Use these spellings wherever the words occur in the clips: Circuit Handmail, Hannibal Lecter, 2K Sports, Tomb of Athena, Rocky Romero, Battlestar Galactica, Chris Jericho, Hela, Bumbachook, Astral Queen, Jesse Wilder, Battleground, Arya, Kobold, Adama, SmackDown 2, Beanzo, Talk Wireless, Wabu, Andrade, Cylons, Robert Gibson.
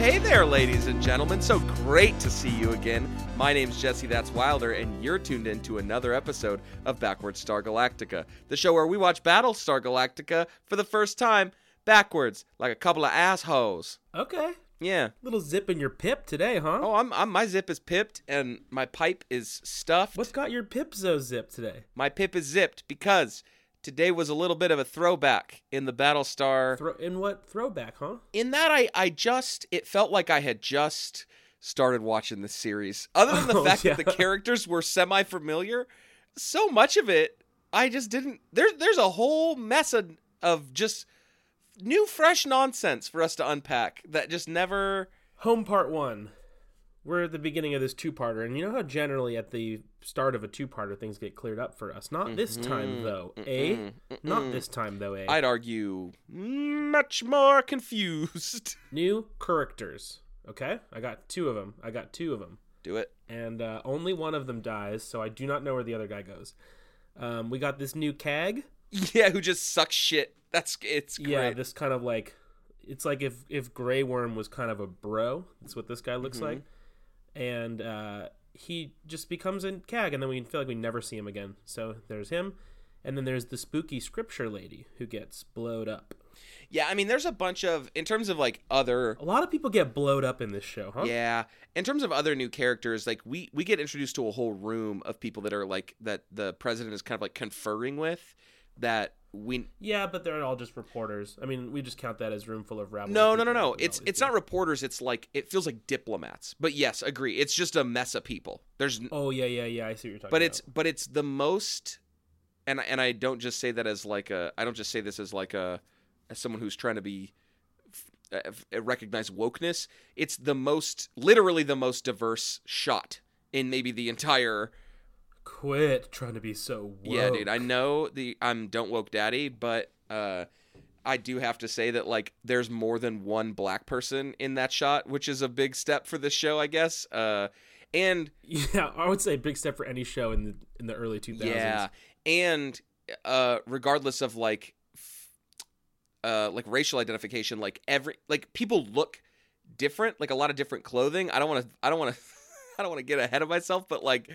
hey there, ladies and gentlemen. So great to see you again. My name's Jesse That's Wilder, and you're tuned in to another episode of Battlestar Galactica, the show where we watch Battlestar Galactica for the first time backwards, like a couple of assholes. Okay. Yeah. Little zip in your pip today, huh? Oh, my zip is pipped, and my pipe is stuffed. What's got your Pipzo zip today? My pip is zipped because today was a little bit of a throwback in the Battlestar. In what throwback, huh? In that it felt like I had just started watching this series. Other than the fact that the characters were semi-familiar, so much of it, I just didn't. There's a whole mess of just new, fresh nonsense for us to unpack that just never. Home Part 1. We're at the beginning of this two-parter, and you know how generally at the start of a two-parter things get cleared up for us. Not this time, though, eh? Not this time, though, eh? I'd argue much more confused. New characters, okay? I got two of them. Do it. And only one of them dies, so I do not know where the other guy goes. We got this new CAG. Yeah, who just sucks shit. It's great. Yeah, this kind of like, it's like if Grey Worm was kind of a bro. That's what this guy looks like. And he just becomes a CAG, and then we feel like we never see him again. So there's him, and then there's the spooky scripture lady who gets blowed up. Yeah, I mean, there's a bunch of, in terms of like other, a lot of people get blowed up in this show, huh? Yeah, in terms of other new characters, like we get introduced to a whole room of people that are like, that the president is kind of like conferring with, that we. Yeah, but they're all just reporters. I mean, we just count that as room full of rabble. No. It's not reporters. It's like, it feels like diplomats. But yes, agree. It's just a mess of people. There's. Oh yeah. I see what you're talking about. But it's the most, and I don't just say that as like a, I don't just say this as like a, as someone who's trying to be recognize wokeness. It's the most, literally the most diverse shot in maybe the entire. Quit trying to be so woke. Yeah, dude, I know I'm Don't Woke Daddy, but I do have to say that, like, there's more than one black person in that shot, which is a big step for this show, I guess. And yeah, I would say big step for any show in the early 2000s. Yeah, and regardless of like racial identification, like every, like people look different, like a lot of different clothing. I don't want to get ahead of myself, but like.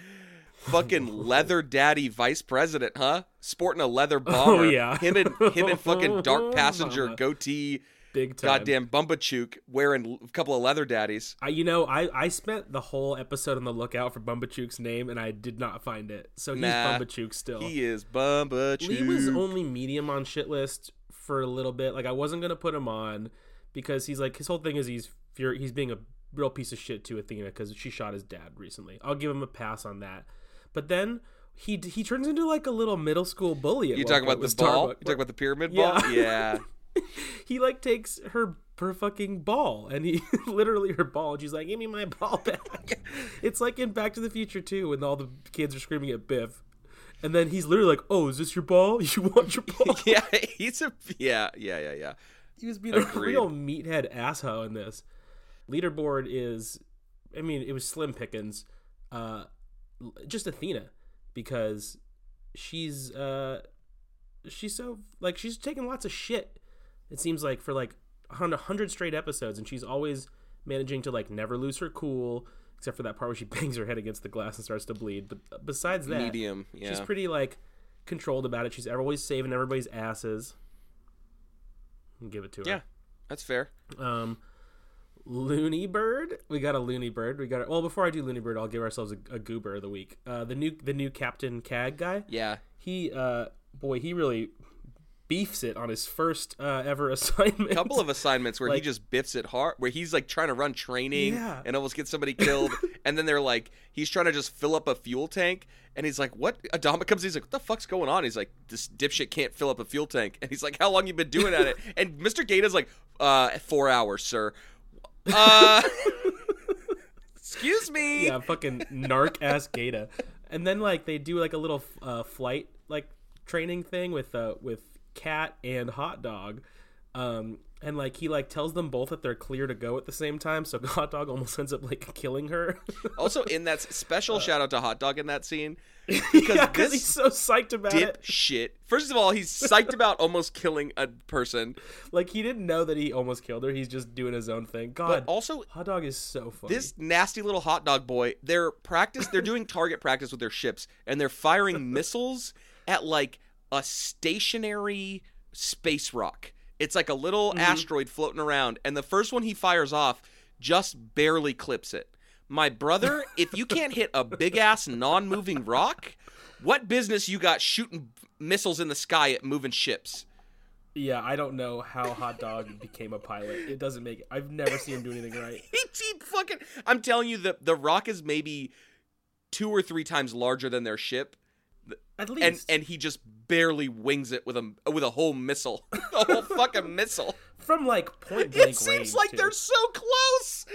Fucking leather daddy vice president, huh? Sporting a leather bomber. Oh, yeah. Him and fucking dark passenger goatee. Big time. Goddamn Bumbachook wearing a couple of leather daddies. I spent the whole episode on the lookout for Bumbachook's name, and I did not find it. So he's Bumbachook still. He is Bumbachook. Lee was only medium on shit list for a little bit. Like, I wasn't going to put him on because he's like, his whole thing is he's being a real piece of shit to Athena because she shot his dad recently. I'll give him a pass on that. But then he turns into like a little middle school bully. You talking about the ball? You talking about the pyramid ball? Yeah. He like takes her fucking ball, and he literally her ball, and she's like, "Give me my ball back." It's like in Back to the Future 2 when all the kids are screaming at Biff, and then he's literally like, "Oh, is this your ball? You want your ball?" Yeah, he's a yeah. He was being a real meathead asshole in this. Leaderboard is, I mean, it was slim pickings. Just Athena, because she's so, like, she's taking lots of shit, it seems like, for like 100 straight episodes, and she's always managing to like never lose her cool, except for that part where she bangs her head against the glass and starts to bleed. But besides that, medium, yeah. She's pretty like controlled about it. She's always saving everybody's asses. I'll give it to her. Yeah, that's fair. Looney Bird. We got a Looney Bird. Well, before I do Looney Bird, I'll give ourselves a goober of the week. The new Captain CAG guy. Yeah. He he really beefs it on his first ever assignment. A couple of assignments where like, he just biffs it hard, where he's like trying to run training and almost gets somebody killed, and then they're like, he's trying to just fill up a fuel tank, and he's like, what? Adama comes in, he's like, what the fuck's going on? He's like, this dipshit can't fill up a fuel tank. And he's like, how long you been doing at it? And Mr. Gata's like, 4 hours, sir. Excuse me. Yeah, fucking narc ass Gata. And then like they do like a little flight like training thing with Cat and Hot Dog, And, like, he, like, tells them both that they're clear to go at the same time, so Hot Dog almost ends up, like, killing her. Also, in that special shout-out to Hot Dog in that scene. Because yeah, because he's so psyched about it. Dipshit. First of all, he's psyched about almost killing a person. Like, he didn't know that he almost killed her. He's just doing his own thing. God, but also, Hot Dog is so funny. This nasty little hot dog boy, they're doing target practice with their ships, and they're firing missiles at, like, a stationary space rock. It's like a little asteroid floating around, and the first one he fires off just barely clips it. My brother, if you can't hit a big-ass non-moving rock, what business you got shooting missiles in the sky at moving ships? Yeah, I don't know how Hot Dog became a pilot. It doesn't make it. I've never seen him do anything right. he fucking... I'm telling you, the rock is maybe 2 or 3 times larger than their ship. At least. And he just barely wings it with a whole missile. A whole fucking missile. From, like, point blank range. It seems like they're so close.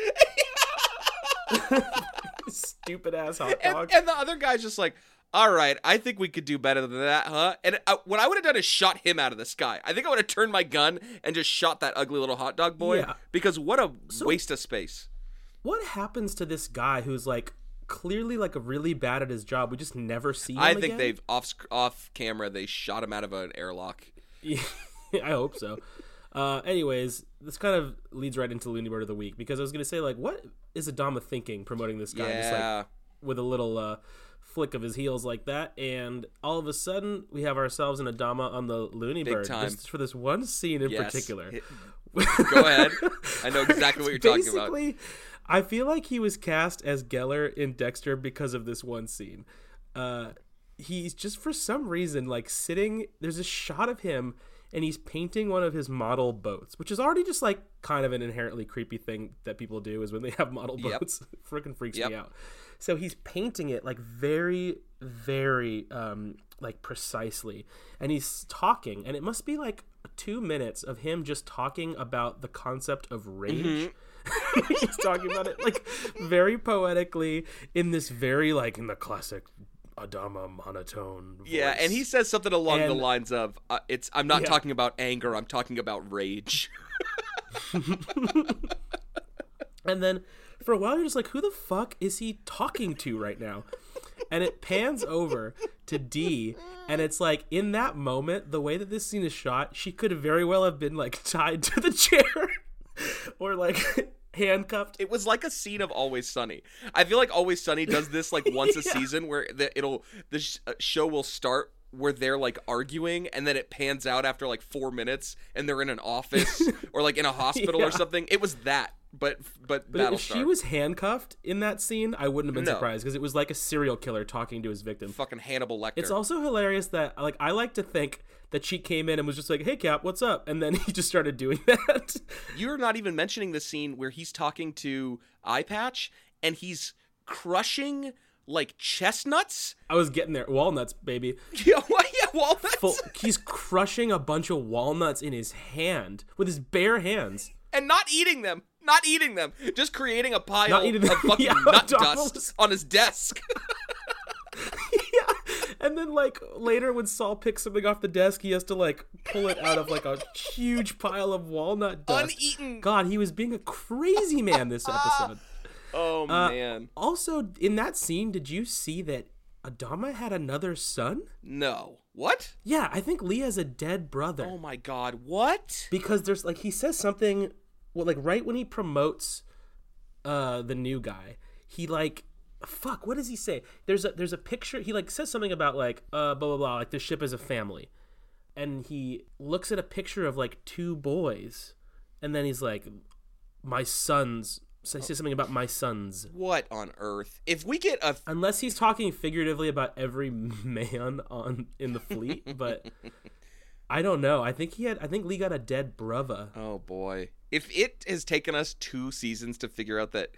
Stupid ass Hot Dog. And the other guy's just like, all right, I think we could do better than that, huh? And what I would have done is shot him out of the sky. I think I would have turned my gun and just shot that ugly little hot dog boy. Yeah. Because what a waste of space. What happens to this guy who's, like, clearly, like, really bad at his job? We just never see him again? They've off camera they shot him out of an airlock. Yeah, I hope so. Anyways, this kind of leads right into Looney Bird of the Week, because I was going to say, like, what is Adama thinking promoting this guy just, like, with a little flick of his heels like that? And all of a sudden we have ourselves an Adama on the Looney Big Bird time. Just for this one scene in particular. Go ahead. I know exactly what you're talking about. I feel like he was cast as Geller in Dexter because of this one scene. He's just, for some reason, like, sitting. There's a shot of him, and he's painting one of his model boats, which is already just, like, kind of an inherently creepy thing that people do is when they have model boats. Freaking freaks me out. So he's painting it, like, very, very, like, precisely. And he's talking, and it must be, like, 2 minutes of him just talking about the concept of rage. Mm-hmm. He's talking about it, like, very poetically in this very, like, in the classic Adama monotone voice. Yeah, and he says something along the lines of, I'm not talking about anger, I'm talking about rage. And then for a while you're just like, who the fuck is he talking to right now? And it pans over to Dee, and it's like, in that moment, the way that this scene is shot, she could very well have been, like, tied to the chair. Or, like, handcuffed. It was like a scene of Always Sunny. I feel like Always Sunny does this, like, once a season, where the show will start where they're, like, arguing, and then it pans out after, like, 4 minutes, and they're in an office or, like, in a hospital or something. It was that. But if she was handcuffed in that scene, I wouldn't have been surprised, because it was like a serial killer talking to his victim. Fucking Hannibal Lecter. It's also hilarious that, like, I like to think that she came in and was just like, hey, Cap, what's up? And then he just started doing that. You're not even mentioning the scene where he's talking to Eye Patch, and he's crushing, like, chestnuts. I was getting there. Walnuts, baby. Yeah, walnuts. He's crushing a bunch of walnuts in his hand, with his bare hands. And not eating them, just creating a pile of fucking nut dust on his desk. And then, like, later when Saul picks something off the desk, he has to, like, pull it out of, like, a huge pile of walnut dust. Uneaten. God, he was being a crazy man this episode. Oh, man. Also, in that scene, did you see that Adama had another son? No. What? Yeah, I think Lee has a dead brother. Oh, my God. What? Because there's, like, he says something... Well, like, right when he promotes the new guy, he, like, fuck, what does he say? There's a picture. He, like, says something about, like, blah, blah, blah, like, the ship is a family. And he looks at a picture of, like, 2 boys. And then he's like, my sons. So he says something about my sons. What on earth? If we get a... Unless he's talking figuratively about every man in the fleet, but... I don't know. I think Lee got a dead brother. Oh, boy. If it has taken us 2 seasons to figure out that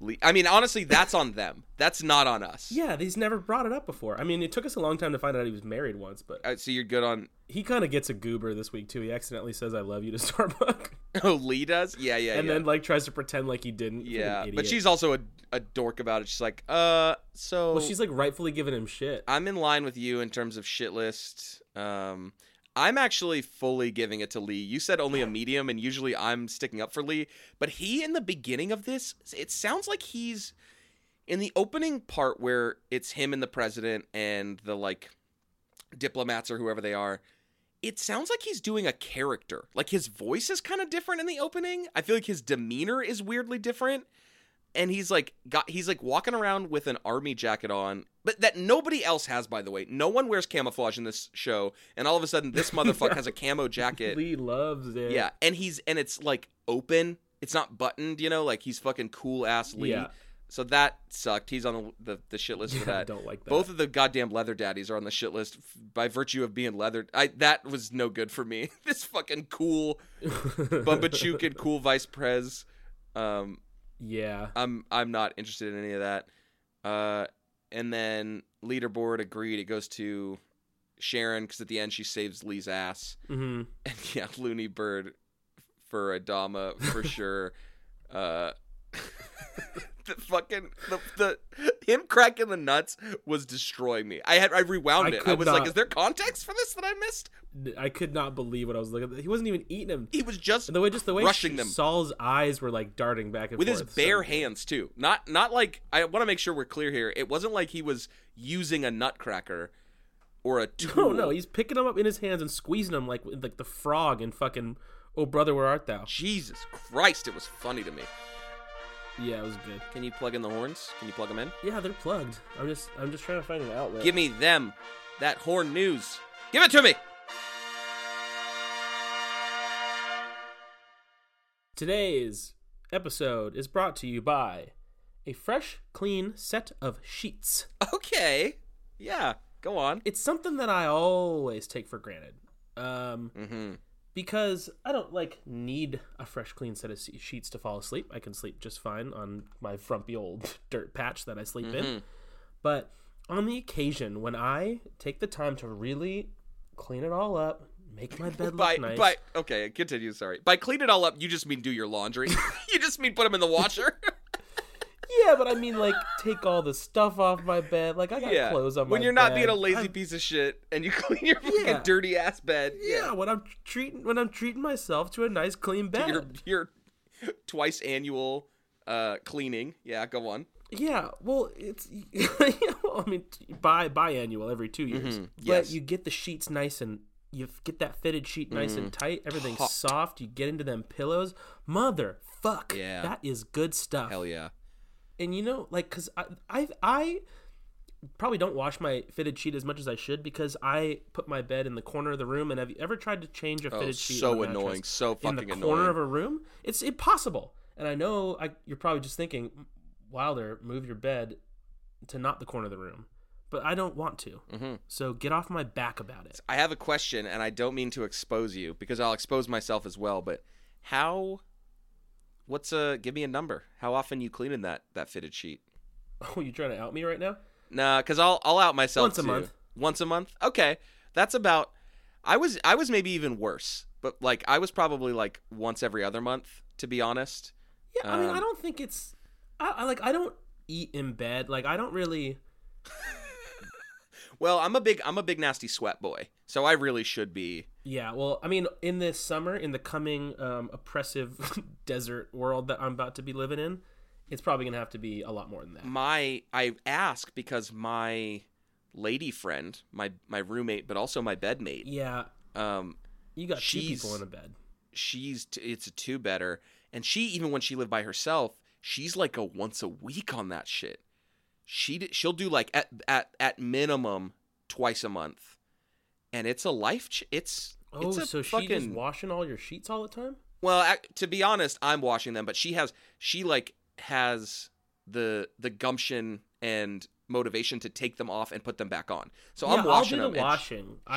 Lee... I mean, honestly, that's on them. That's not on us. Yeah, he's never brought it up before. I mean, it took us a long time to find out he was married once, but... So you're good on... He kind of gets a goober this week, too. He accidentally says, I love you to Starbuck. Oh, Lee does? Yeah, and then, like, tries to pretend like he didn't. Yeah, but she's also a dork about it. She's like, so... Well, she's, like, rightfully giving him shit. I'm in line with you in terms of shit list. I'm actually fully giving it to Lee. You said only a medium, and usually I'm sticking up for Lee. But he, in the beginning of this, it sounds like he's in the opening part where it's him and the president and the, like, diplomats or whoever they are. It sounds like he's doing a character. Like, his voice is kind of different in the opening. I feel like his demeanor is weirdly different. And he's walking around with an army jacket on, but that nobody else has, by the way. No one wears camouflage in this show, and all of a sudden this motherfucker has a camo jacket. Lee loves it. Yeah, and it's like open. It's not buttoned, you know, like he's fucking cool ass Lee. Yeah. So that sucked. He's on the shit list for that. I don't like that. Both of the goddamn leather daddies are on the shit list by virtue of being leather. That was no good for me. This fucking cool Bumbachuk and cool vice prez. Yeah, I'm not interested in any of that. And then leaderboard agreed. It goes to Sharon because at the end she saves Lee's ass. Mm-hmm. And yeah, Looney Bird for Adama for sure. The fucking the him cracking the nuts was destroying me. I rewound it. I was like, is there context for this that I missed? I could not believe what I was looking at. He wasn't even eating him. He was just the way rushing them. Saul's eyes were like darting back and forth with his bare hands too. Not like, I want to make sure we're clear here. It wasn't like he was using a nutcracker or a tool. No, he's picking them up in his hands and squeezing them like the frog in fucking Oh Brother Where Art Thou. Jesus Christ, it was funny to me. Yeah, it was good. Can you plug in the horns? Can you plug them in? Yeah, they're plugged. I'm just trying to find an outlet. Give me them. That horn news. Give it to me. Today's episode is brought to you by a fresh, clean set of sheets. Okay. Yeah, go on. It's something that I always take for granted. Mm-hmm. Because I don't, need a fresh, clean set of sheets to fall asleep. I can sleep just fine on my frumpy old dirt patch that I sleep in. But on the occasion, when I take the time to really clean it all up, make my bed look nice. Okay, continue, sorry. By clean it all up, you just mean do your laundry. You just mean put them in the washer. Yeah, but I mean, take all the stuff off my bed. I got clothes on my bed. When you're not being a lazy piece of shit and you clean your fucking dirty ass bed. Yeah, when I'm treating myself to a nice clean bed. Your twice annual cleaning. Yeah, go on. Yeah, well, it's biannual every 2 years. Mm-hmm. Yes. But you get the sheets nice and you get that fitted sheet nice and tight. Everything's soft. You get into them pillows. Mother fuck. Yeah. That is good stuff. Hell yeah. And because I probably don't wash my fitted sheet as much as I should because I put my bed in the corner of the room. And have you ever tried to change a fitted sheet? So annoying, so fucking annoying. In the corner of a room, it's impossible. And I know you're probably just thinking, Wilder, move your bed to not the corner of the room. But I don't want to. Mm-hmm. So get off my back about it. I have a question, and I don't mean to expose you because I'll expose myself as well. But how? Give me a number. How often you cleaning that fitted sheet? Oh, you trying to out me right now? Nah, because I'll out myself once a month. Once a month? Okay, that's about. I was maybe even worse, but I was probably once every other month, to be honest. Yeah, I mean, I don't think it's. I don't eat in bed. I don't really. Well, I'm a big nasty sweat boy, so I really should be. Yeah, well, I mean, in this summer, in the coming oppressive desert world that I'm about to be living in, it's probably going to have to be a lot more than that. I ask because my lady friend, my roommate, but also my bedmate. Yeah. You got two people in a bed. It's a two-bedder, and she, even when she lived by herself, she's a once a week on that shit. She'll do at minimum twice a month, and it's a life. So fucking, she's washing all your sheets all the time. Well, to be honest, I'm washing them, but she has the gumption and motivation to take them off and put them back on. So I'm washing them.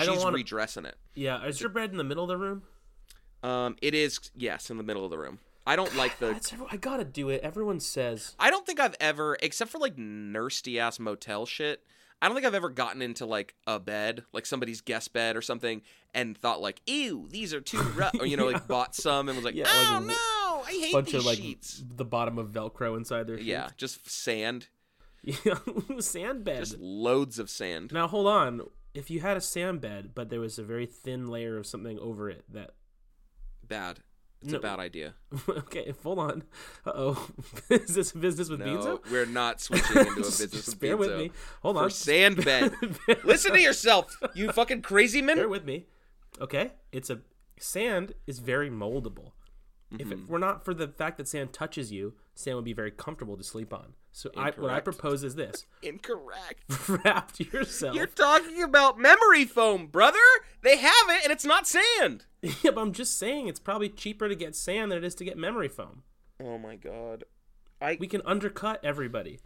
She's redressing it. Yeah, is your bed in the middle of the room? It is. Yes, in the middle of the room. I don't like the. I gotta do it. Everyone says. I don't think I've ever, except for nasty ass motel shit. I don't think I've ever gotten into a bed, somebody's guest bed or something, and thought ew, these are too rough, or bought some and was oh no, I hate these sheets. The bottom of Velcro inside their sheets. Yeah, just sand. Yeah, sand bed. Just loads of sand. Now hold on, if you had a sand bed, but there was a very thin layer of something over it that... Bad. It's a bad idea. Okay, hold on. Uh-oh. Is this a business with Beanzo? No, we're not switching into a business with Beanzo. Bear with me. Hold on. For sand bed. Listen to yourself, you fucking crazy man. Bear with me. Okay? Sand is very moldable. Mm-hmm. If it were not for the fact that sand touches you, sand would be very comfortable to sleep on. So what I propose is this. Incorrect. Wrap yourself. You're talking about memory foam, brother. They have it, and it's not sand. Yeah, but I'm just saying it's probably cheaper to get sand than it is to get memory foam. Oh, my God. We can undercut everybody.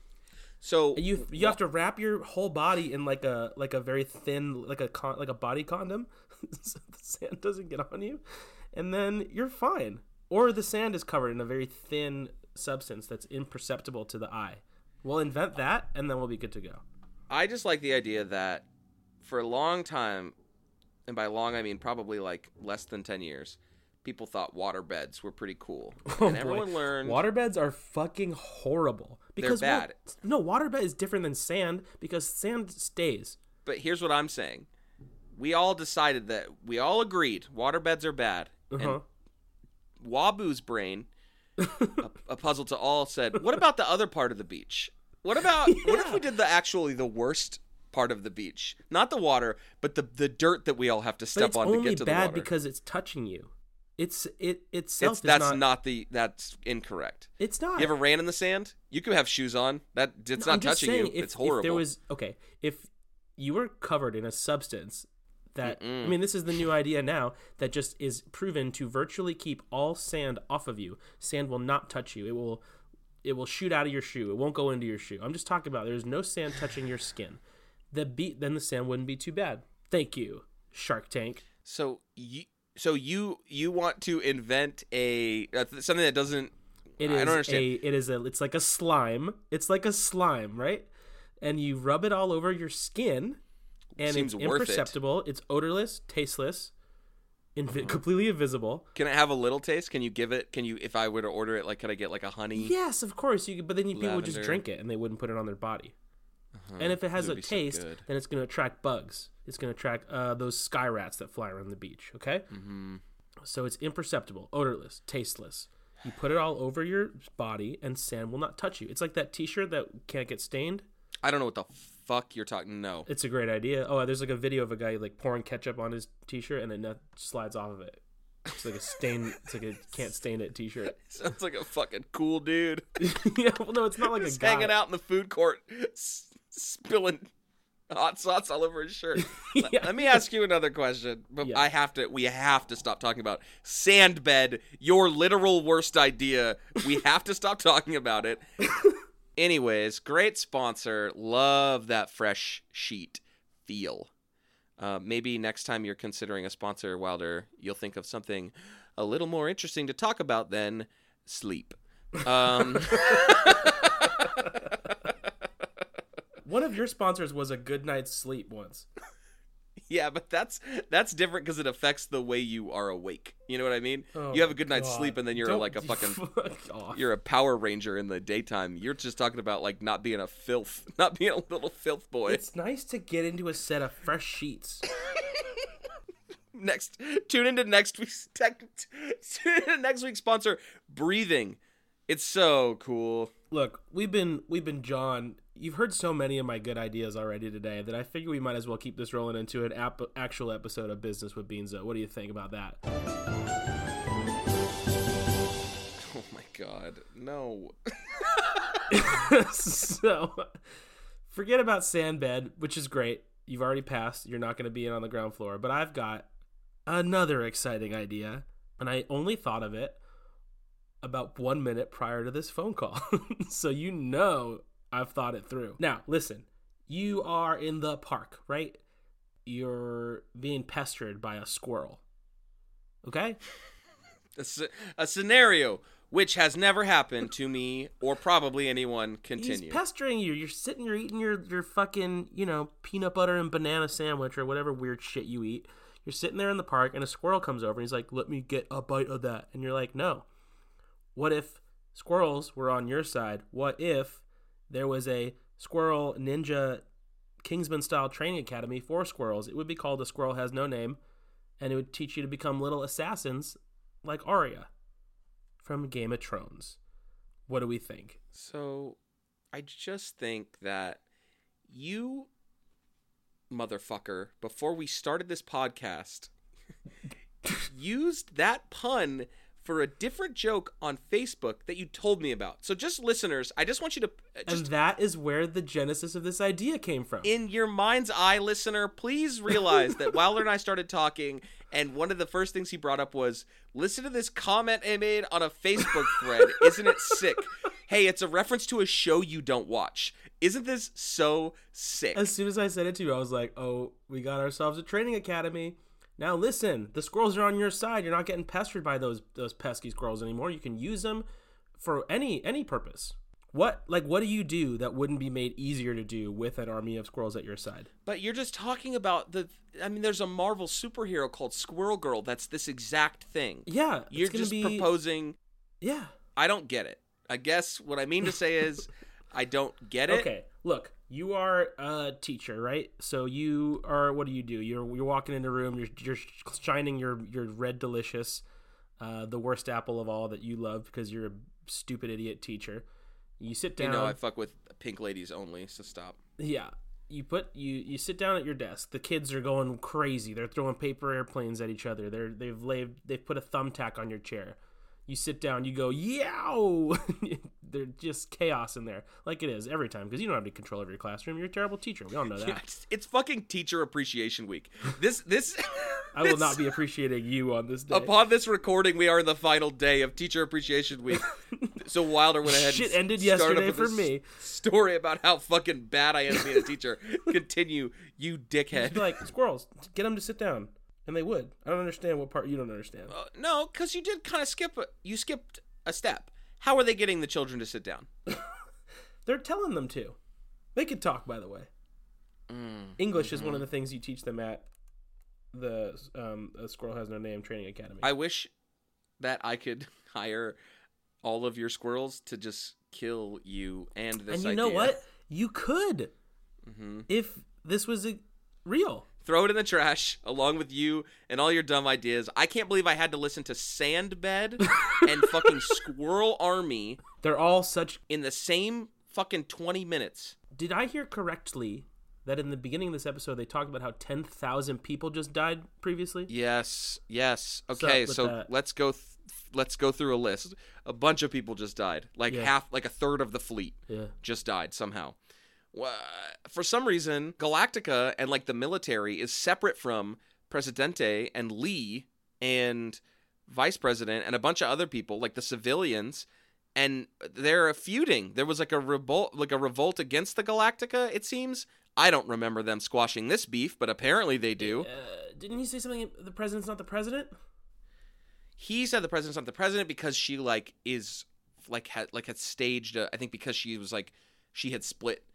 So you have to wrap your whole body in like a very thin like a body condom so the sand doesn't get on you, and then you're fine. Or the sand is covered in a very thin substance that's imperceptible to the eye. We'll invent that, and then we'll be good to go. I just like the idea that for a long time, and by long I mean probably like less than 10 years, people thought water beds were pretty cool. Oh, and everyone learned... Water beds are fucking horrible. Because they're bad. No, water bed is different than sand because sand stays. But here's what I'm saying. We all agreed water beds are bad. Uh-huh. And Wabu's brain, a puzzle to all, said, what about the other part of the beach? What if we did the worst part of the beach? Not the water, but the dirt that we all have to step on to get to the water. It's only bad because it's touching you. That's incorrect. It's not. You ever ran in the sand? You could have shoes on. Not touching you. It's horrible. If you were covered in a substance that, I mean, this is the new idea now that just is proven to virtually keep all sand off of you. Sand will not touch you. It will shoot out of your shoe. It won't go into your shoe. I'm just talking about there's no sand touching your skin. Then the sand wouldn't be too bad. Thank you, Shark Tank. So you want to invent something that doesn't? I don't understand. It's like a slime. It's like a slime, right? And you rub it all over your skin. And it's imperceptible. It's odorless, tasteless, completely invisible. Can I have a little taste? Can you give it? If I were to order it, could I get a honey? Yes, of course. But then people would just drink it and they wouldn't put it on their body. Uh-huh. And if it has a taste, then it's going to attract bugs. It's going to attract those sky rats that fly around the beach. Okay. Mm-hmm. So it's imperceptible, odorless, tasteless. You put it all over your body, and sand will not touch you. It's like that T-shirt that can't get stained. I don't know what the fuck you're talking. No, it's a great idea. Oh, there's a video of a guy pouring ketchup on his T-shirt and it slides off of it. It's like a stain. It's like a can't stain it T-shirt. Sounds like a fucking cool dude. Yeah, well, no, it's not like a guy hanging out in the food court, spilling hot sauce all over his shirt. Yeah. Let me ask you another question. But yeah. We have to stop talking about sand bed. Your literal worst idea. We have to stop talking about it. Anyways, great sponsor. Love that fresh sheet feel. Maybe next time you're considering a sponsor, Wilder, you'll think of something a little more interesting to talk about than sleep. One of your sponsors was a good night's sleep once. Yeah, but that's different because it affects the way you are awake. You know what I mean? Oh, you have a good night's sleep, and then you're like a fucking... Fuck, you're a Power Ranger in the daytime. You're just talking about not being a little filth boy. It's nice to get into a set of fresh sheets. Tune into next week's sponsor, Breathing. It's so cool. Look, we've been John... You've heard so many of my good ideas already today that I figure we might as well keep this rolling into an actual episode of Business with Beanzo. What do you think about that? Oh, my God. No. So, forget about sand bed, which is great. You've already passed. You're not going to be in on the ground floor. But I've got another exciting idea, and I only thought of it about 1 minute prior to this phone call. So you know... I've thought it through. Now, listen, you are in the park, right? You're being pestered by a squirrel, okay? A scenario which has never happened to me or probably anyone. Continue. He's pestering you. You're sitting, you're eating your fucking, peanut butter and banana sandwich or whatever weird shit you eat. You're sitting there in the park and a squirrel comes over and he's like, let me get a bite of that. And you're like, no. What if squirrels were on your side? What if... there was a squirrel ninja Kingsman-style training academy for squirrels. It would be called The Squirrel Has No Name, and it would teach you to become little assassins like Arya from Game of Thrones. What do we think? So, I just think that you, motherfucker, before we started this podcast, used that pun for a different joke on Facebook that you told me about. So just listeners, I just want you to... and that is where the genesis of this idea came from. In your mind's eye, listener, please realize that Wilder and I started talking, and one of the first things he brought up was, listen to this comment I made on a Facebook thread. Isn't it sick? Hey, it's a reference to a show you don't watch. Isn't this so sick? As soon as I said it to you, I was like, oh, we got ourselves a training academy. Now listen, the squirrels are on your side. You're not getting pestered by those pesky squirrels anymore. You can use them for any purpose. What do you do that wouldn't be made easier to do with an army of squirrels at your side? But you're just talking about there's a Marvel superhero called Squirrel Girl that's this exact thing. Yeah. You're just proposing. Yeah. I don't get it. I guess what I mean to say is I don't get it. Okay. Look. You are a teacher, right? So you are. What do? You're walking in a room. You're shining your red delicious, the worst apple of all that you love because you're a stupid idiot teacher. You sit down. You know I fuck with pink ladies only, so stop. Yeah, you sit down at your desk. The kids are going crazy. They're throwing paper airplanes at each other. They've put a thumbtack on your chair. You sit down, you go, yow! There's just chaos in there, like it is every time, because you don't have any control over your classroom. You're a terrible teacher. We all know that. Yeah, it's fucking Teacher Appreciation Week. This I will not be appreciating you on this day. Upon this recording, we are in the final day of Teacher Appreciation Week. So Wilder went ahead and ended yesterday for me. Story about how fucking bad I am being a teacher. Continue, you dickhead. Be like, squirrels, get them to sit down. And they would. I don't understand what part you don't understand. No, because you did kind of skipped a step. How are they getting the children to sit down? They're telling them to. They could talk, by the way. English is one of the things you teach them at the Squirrel Has No Name Training Academy. I wish that I could hire all of your squirrels to just kill you and this idea. And you know what? You could. Mm-hmm. If this was real. Throw it in the trash along with you and all your dumb ideas. I can't believe I had to listen to Sandbed and fucking Squirrel Army. They're all such... in the same fucking 20 minutes. Did I hear correctly that in the beginning of this episode, they talked about how 10,000 people just died previously? Yes. Okay, so let's go through a list. A bunch of people just died. Like a third of the fleet just died somehow. For some reason, Galactica and the military is separate from Presidente and Lee and Vice President and a bunch of other people, like the civilians, and they're feuding. There was a revolt against the Galactica, it seems. I don't remember them squashing this beef, but apparently they do. Didn't he say something? The president's not the president. He said the president's not the president because she had staged. I think because she was she had split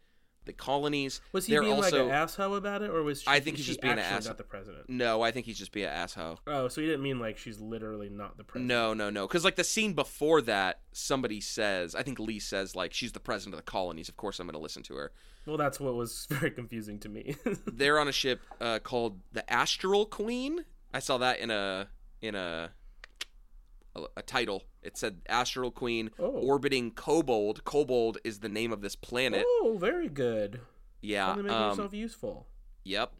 the colonies. Was he being an asshole about it, or was she? I think he's just being an asshole. Not the president. No, I think he's just being an asshole. Oh, so he didn't mean she's literally not the president. No, because the scene before that, somebody says, I think Lee says she's the president of the colonies. Of course, I'm going to listen to her. Well, that's what was very confusing to me. They're on a ship called the Astral Queen. I saw that in a title. It said Astral Queen orbiting Kobold. Kobold is the name of this planet. Oh, very good. Yeah. Trying to make yourself useful. Yep.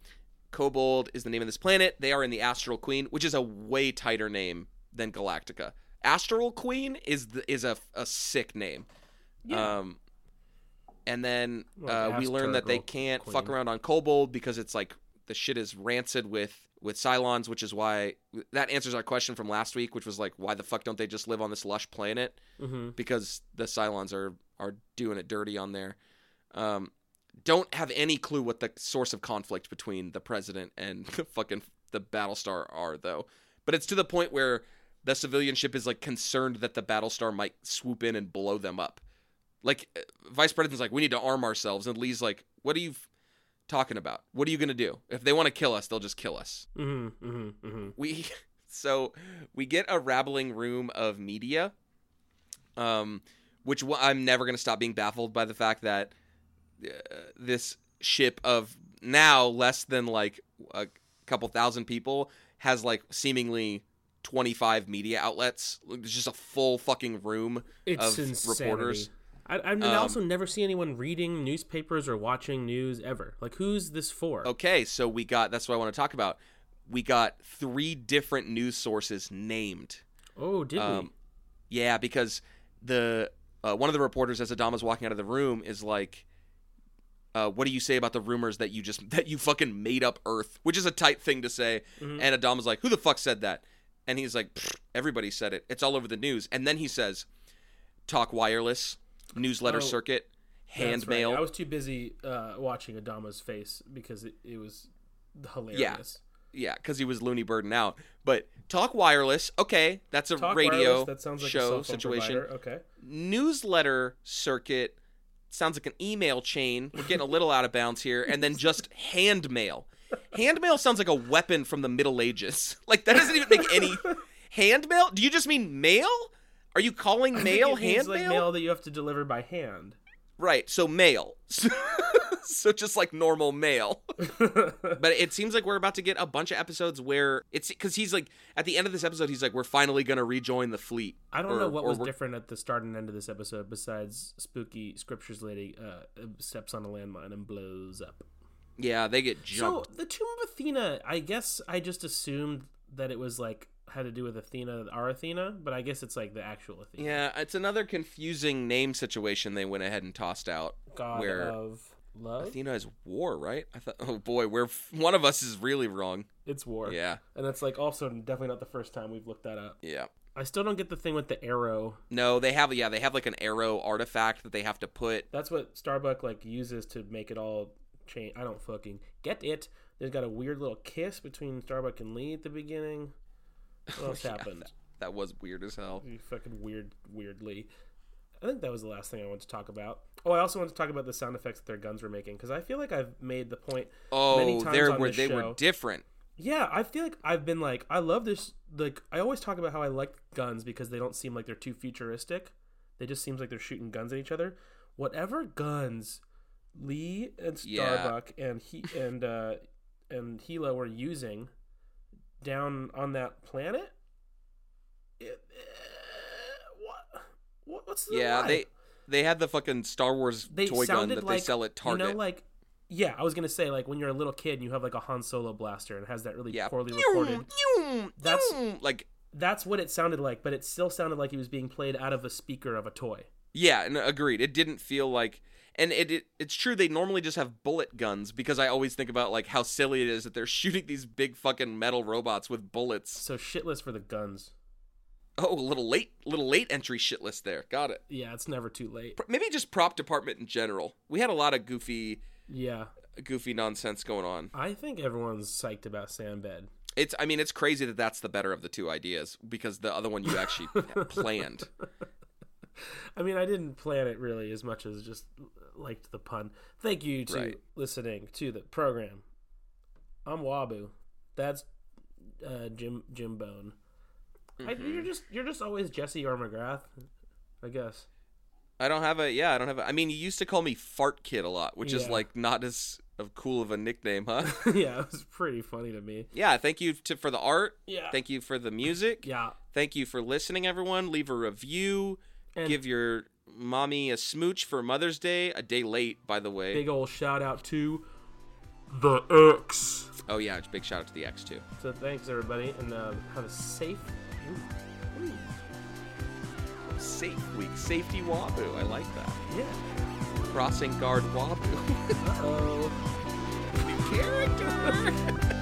Kobold is the name of this planet. They are in the Astral Queen, which is a way tighter name than Galactica. Astral Queen is a sick name. Yeah. And then we learn that they can't fuck around on Kobold because it's the shit is rancid with Cylons, which is why that answers our question from last week, which was why the fuck don't they just live on this lush planet? Mm-hmm. Because the Cylons are doing it dirty on there. Don't have any clue what the source of conflict between the president and the Battlestar are, though. But it's to the point where the civilian ship is concerned that the Battlestar might swoop in and blow them up. Vice President's we need to arm ourselves, and Lee's what do you talking about? What are you gonna do? If they want to kill us, they'll just kill us. Mm-hmm, mm-hmm, mm-hmm. We get a rabbling room of media, which I'm never gonna stop being baffled by the fact that this ship of now less than like a couple thousand people has like seemingly 25 media outlets. It's just a full fucking room of insanity. Reporters. I also never see anyone reading newspapers or watching news ever. Like, who's this for? Okay, so we got – that's what I want to talk about. We got three different news sources named. Oh, did we? Yeah, because the one of the reporters, as Adama's walking out of the room, is like, what do you say about the rumors that you just – that you fucking made up Earth, which is a tight thing to say. Mm-hmm. And Adama's like, who the fuck said that? And he's like, everybody said it. It's all over the news. And then he says, Talk Wireless, newsletter circuit, handmail. Right. I was too busy watching Adama's face because it was hilarious. Yeah, because he was loony birding out. But Talk Wireless, okay, that's a Talk radio wireless, that like show a situation. Provider. Okay. Newsletter circuit sounds like an email chain. We're getting a little out of bounds here. And then just handmail. Handmail sounds like a weapon from the Middle Ages. Like, that doesn't even make any... Handmail? Do you just mean mail? Are you calling mail handmail? It's like mail that you have to deliver by hand. Right, so mail. So just like normal mail. But it seems like we're about to get a bunch of episodes where it's because he's like at the end of this episode, he's like, we're finally going to rejoin the fleet. I don't know what was different at the start and end of this episode besides spooky scriptures lady steps on a landmine and blows up. Yeah, they get jumped. So the Tomb of Athena, I guess I just assumed that it was like, had to do with Athena, our Athena, but I guess it's like the actual Athena. Yeah, it's another confusing name situation they went ahead and tossed out. God of love? Athena is war, right? I thought, oh boy, one of us is really wrong. It's war. Yeah. And that's like also definitely not the first time we've looked that up. Yeah. I still don't get the thing with the arrow. No, they have like an arrow artifact that they have to put. That's what Starbuck like uses to make it all change. I don't fucking get it. There's got a weird little kiss between Starbuck and Lee at the beginning. What else happened? That was weird as hell. You fucking weirdly. I think that was the last thing I wanted to talk about. Oh, I also wanted to talk about the sound effects that their guns were making, because I feel like I've made the point many times on this show. They were different. Yeah, I feel like I've been like, I love this. Like, I always talk about how I like guns because they don't seem like they're too futuristic. They just seem like they're shooting guns at each other. Whatever guns Lee and Starbuck and Hela were using down on that planet, what's the line? They had the fucking Star Wars toy gun that like, they sell at Target. You know, like, yeah, I was gonna say like when you're a little kid and you have like a Han Solo blaster and it has that really poorly recorded. That's like that's what it sounded like, but it still sounded like it was being played out of a speaker of a toy. Yeah, and agreed. It didn't feel like. And it's true, they normally just have bullet guns, because I always think about, like, how silly it is that they're shooting these big fucking metal robots with bullets. So shitless for the guns. Oh, little late entry shitless there. Got it. Yeah, it's never too late. Maybe just prop department in general. We had a lot of goofy nonsense going on. I think everyone's psyched about Sandbed. It's crazy that that's the better of the two ideas, because the other one you actually planned. I mean, I didn't plan it really as much as just liked the pun. Thank you to listening to the program. I'm Wabu. That's Jim Bone. Mm-hmm. You're just always Jesse or McGrath, I guess. I don't have a. I mean, you used to call me Fart Kid a lot, which is like not as cool of a nickname, huh? Yeah, it was pretty funny to me. Yeah, thank you for the art. Yeah. Thank you for the music. Yeah. Thank you for listening, everyone. Leave a review. And give your mommy a smooch for Mother's Day, a day late, by the way. Big old shout out to the X. Oh, yeah, big shout out to the X, too. So thanks, everybody, and have a safe week. Safe week. Safety Wabu. I like that. Yeah. Crossing guard Wabu. Uh-oh. New character.